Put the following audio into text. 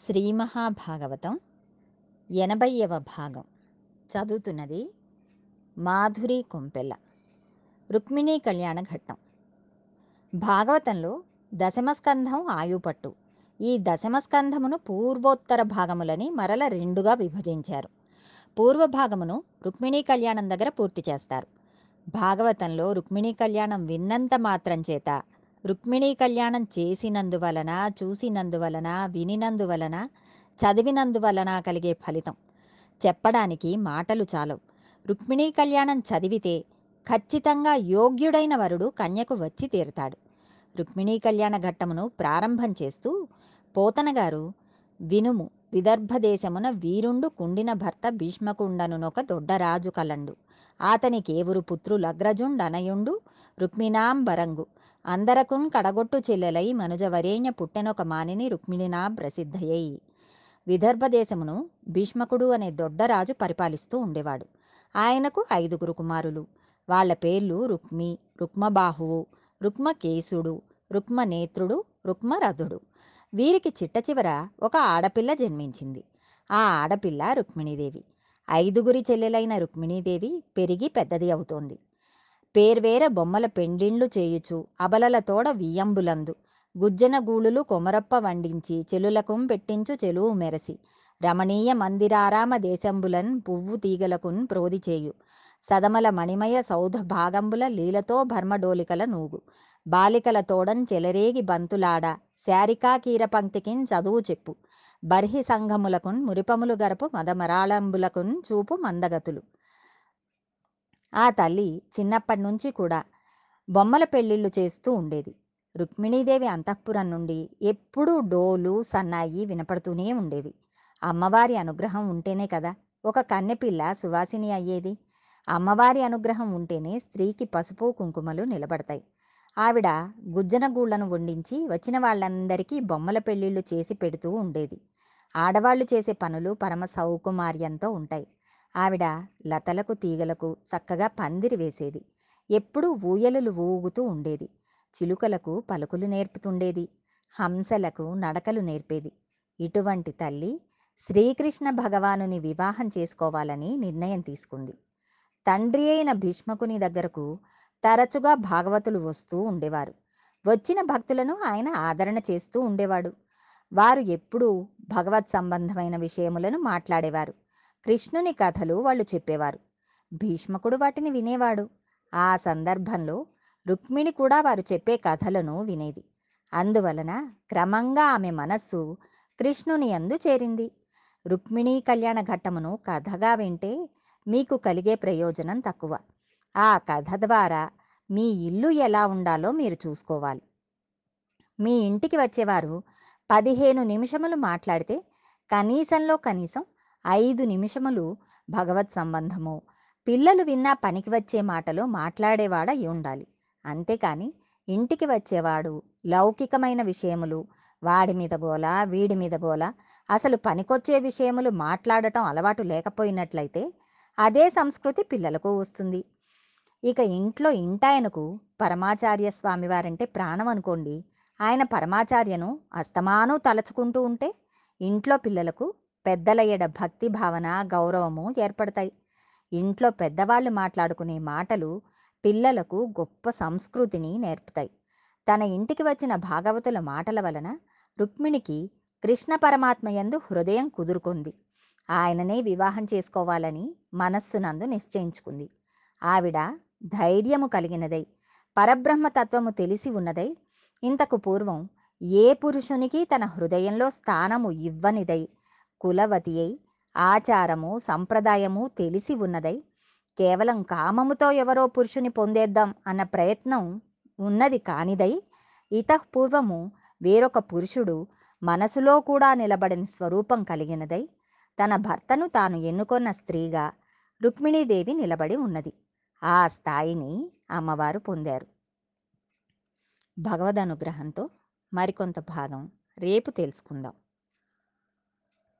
శ్రీమహాభాగవతం 80వ భాగం. చదువుతున్నది మాధురి కొంపెల్ల. రుక్మిణీ కళ్యాణ ఘట్టం. భాగవతంలో దశమస్కంధం ఆయుపట్టు. ఈ దశమస్కంధమును పూర్వోత్తర భాగములని మరల రెండుగా విభజించారు. పూర్వ భాగమును రుక్మిణీ కళ్యాణం దగ్గర పూర్తి చేస్తారు. భాగవతంలో రుక్మిణీ కళ్యాణం విన్నంత మాత్రం చేత, రుక్మిణీ కళ్యాణం చేసినందువలన, చూసినందువలన, వినినందువలన, చదివినందువలన కలిగే ఫలితం చెప్పడానికి మాటలు చాలవు. రుక్మిణీ కళ్యాణం చదివితే ఖచ్చితంగా యోగ్యుడైన వరుడు కన్యకు వచ్చి తీరుతాడు. రుక్మిణీ కళ్యాణ ఘట్టమును ప్రారంభం చేస్తూ పోతనగారు, "వినుము, విదర్భదేశమున వీరుండు కుండిన భర్త భీష్మకుండనునొక దొడ్డరాజు కలండు. ఆతనికేవురు పుత్రులగ్రజుండనయుండు రుక్మిణాంబరంగు అందరకున్ కడగొట్టు చెల్లెలై మనుజవరేణ్య పుట్టెనొక మానిని రుక్మిణినా ప్రసిద్ధయ్యి." విదర్భదేశమును భీష్మకుడు అనే దొడ్డరాజు పరిపాలిస్తూ ఉండేవాడు. ఆయనకు 5 కుమారులు. వాళ్ల పేర్లు రుక్మి, రుక్మబాహువు, రుక్మకేశుడు, రుక్మ నేత్రుడు, రుక్మరథుడు. వీరికి చిట్ట చివర ఒక ఆడపిల్ల జన్మించింది. ఆ ఆడపిల్ల రుక్మిణీదేవి. 5 చెల్లెలైన రుక్మిణీదేవి పెరిగి పెద్దది అవుతోంది. పేర్వేర బొమ్మల పెండిండ్లు చేయుచు అబలలతోడ వియ్యంబులందు గుజ్జన గూళులు కొమరప్ప వండించి చెలులకుం పెట్టించు చెలువు మెరసి రమణీయ మందిరారామ దేశంబులన్ పువ్వు తీగలకున్ ప్రోది చేయు సదమల మణిమయ సౌధ భాగంబుల లీలతో భర్మడోలికల నూగు బాలికల తోడన్ చెలరేగి బంతులాడ శారికా కీరపంక్తికిన్ చదువు చెప్పు బర్హి సంఘములకున్ మురిపములు గరపు మదమరాళంబులకున్ చూపు మందగతులు. ఆ తల్లి చిన్నప్పటి నుంచి కూడా బొమ్మల పెళ్లిళ్ళు చేస్తూ ఉండేది. రుక్మిణీదేవి అంతఃపురం నుండి ఎప్పుడూ డోలు, సన్నాయి వినపడుతూనే ఉండేవి. అమ్మవారి అనుగ్రహం ఉంటేనే కదా ఒక కన్నెపిల్ల సువాసిని అయ్యేది. అమ్మవారి అనుగ్రహం ఉంటేనే స్త్రీకి పసుపు కుంకుమలు నిలబడతాయి. ఆవిడ గుజ్జనగూళ్లను వండించి వచ్చిన వాళ్ళందరికీ బొమ్మల పెళ్లిళ్ళు చేసి పెడుతూ ఉండేది. ఆడవాళ్లు చేసే పనులు పరమ సౌకుమార్యంతో ఉంటాయి. ఆవిడ లతలకు, తీగలకు చక్కగా పందిరి వేసేది. ఎప్పుడూ ఊయలులు ఊగుతూ ఉండేది. చిలుకలకు పలుకులు నేర్పుతుండేది. హంసలకు నడకలు నేర్పేది. ఇటువంటి తల్లి శ్రీకృష్ణ భగవానుని వివాహం చేసుకోవాలని నిర్ణయం తీసుకుంది. తండ్రి అయిన భీష్మకుని దగ్గరకు తరచుగా భాగవతులు వస్తూ ఉండేవారు. వచ్చిన భక్తులను ఆయన ఆదరణ చేస్తూ ఉండేవాడు. వారు ఎప్పుడూ భగవత్ సంబంధమైన విషయములను మాట్లాడేవారు. కృష్ణుని కథలు వాళ్ళు చెప్పేవారు. భీష్మకుడు వాటిని వినేవాడు. ఆ సందర్భంలో రుక్మిణి కూడా వారు చెప్పే కథలను వినేది. అందువలన క్రమంగా ఆమె మనస్సు కృష్ణుని యందు చేరింది. రుక్మిణీ కళ్యాణ ఘట్టమును కథగా వింటే మీకు కలిగే ప్రయోజనం తక్కువ. ఆ కథ ద్వారా మీ ఇల్లు ఎలా ఉండాలో మీరు చూసుకోవాలి. మీ ఇంటికి వచ్చేవారు 15 నిమిషములు మాట్లాడితే కనీసంలో కనీసం 5 నిమిషములు భగవత్ సంబంధము, పిల్లలు విన్నా పనికి వచ్చే మాటలో మాట్లాడేవాడ ఉండాలి. అంతేకాని ఇంటికి వచ్చేవాడు లౌకికమైన విషయములు, వాడి మీద గోల, వీడి మీద గోల, అసలు పనికొచ్చే విషయములు మాట్లాడటం అలవాటు లేకపోయినట్లయితే అదే సంస్కృతి పిల్లలకు వస్తుంది. ఇక ఇంట్లో ఇంటాయనకు పరమాచార్య స్వామివారంటే ప్రాణం అనుకోండి. ఆయన పరమాచార్యను అస్తమానూ తలచుకుంటూ ఉంటే ఇంట్లో పిల్లలకు పెద్దల ఎడ భక్తి భావన, గౌరవము ఏర్పడతాయి. ఇంట్లో పెద్దవాళ్ళు మాట్లాడుకునే మాటలు పిల్లలకు గొప్ప సంస్కృతిని నేర్పుతాయి. తన ఇంటికి వచ్చిన భాగవతుల మాటల వలన రుక్మిణికి కృష్ణ పరమాత్మ యందు హృదయం కుదురుకుంది. ఆయననే వివాహం చేసుకోవాలని మనస్సునందు నిశ్చయించుకుంది. ఆవిడ ధైర్యము కలిగినదై, పరబ్రహ్మతత్వము తెలిసి ఉన్నదై, ఇంతకు పూర్వం ఏ పురుషునికి తన హృదయంలో స్థానము ఇవ్వనిదై, కులవతి అయి, ఆచారము సంప్రదాయము తెలిసి ఉన్నదై, కేవలం కామముతో ఎవరో పురుషుని పొందేద్దాం అన్న ప్రయత్నం ఉన్నది కానిదై, ఇతఃపూర్వము వేరొక పురుషుడు మనసులో కూడా నిలబడని స్వరూపం కలిగినదై, తన భర్తను తాను ఎన్నుకొన్న స్త్రీగా రుక్మిణీదేవి నిలబడి ఉన్నది. ఆ స్థాయిని అమ్మవారు పొందారు. భగవద్ అనుగ్రహంతో మరికొంత భాగం రేపు తెలుసుకుందాం.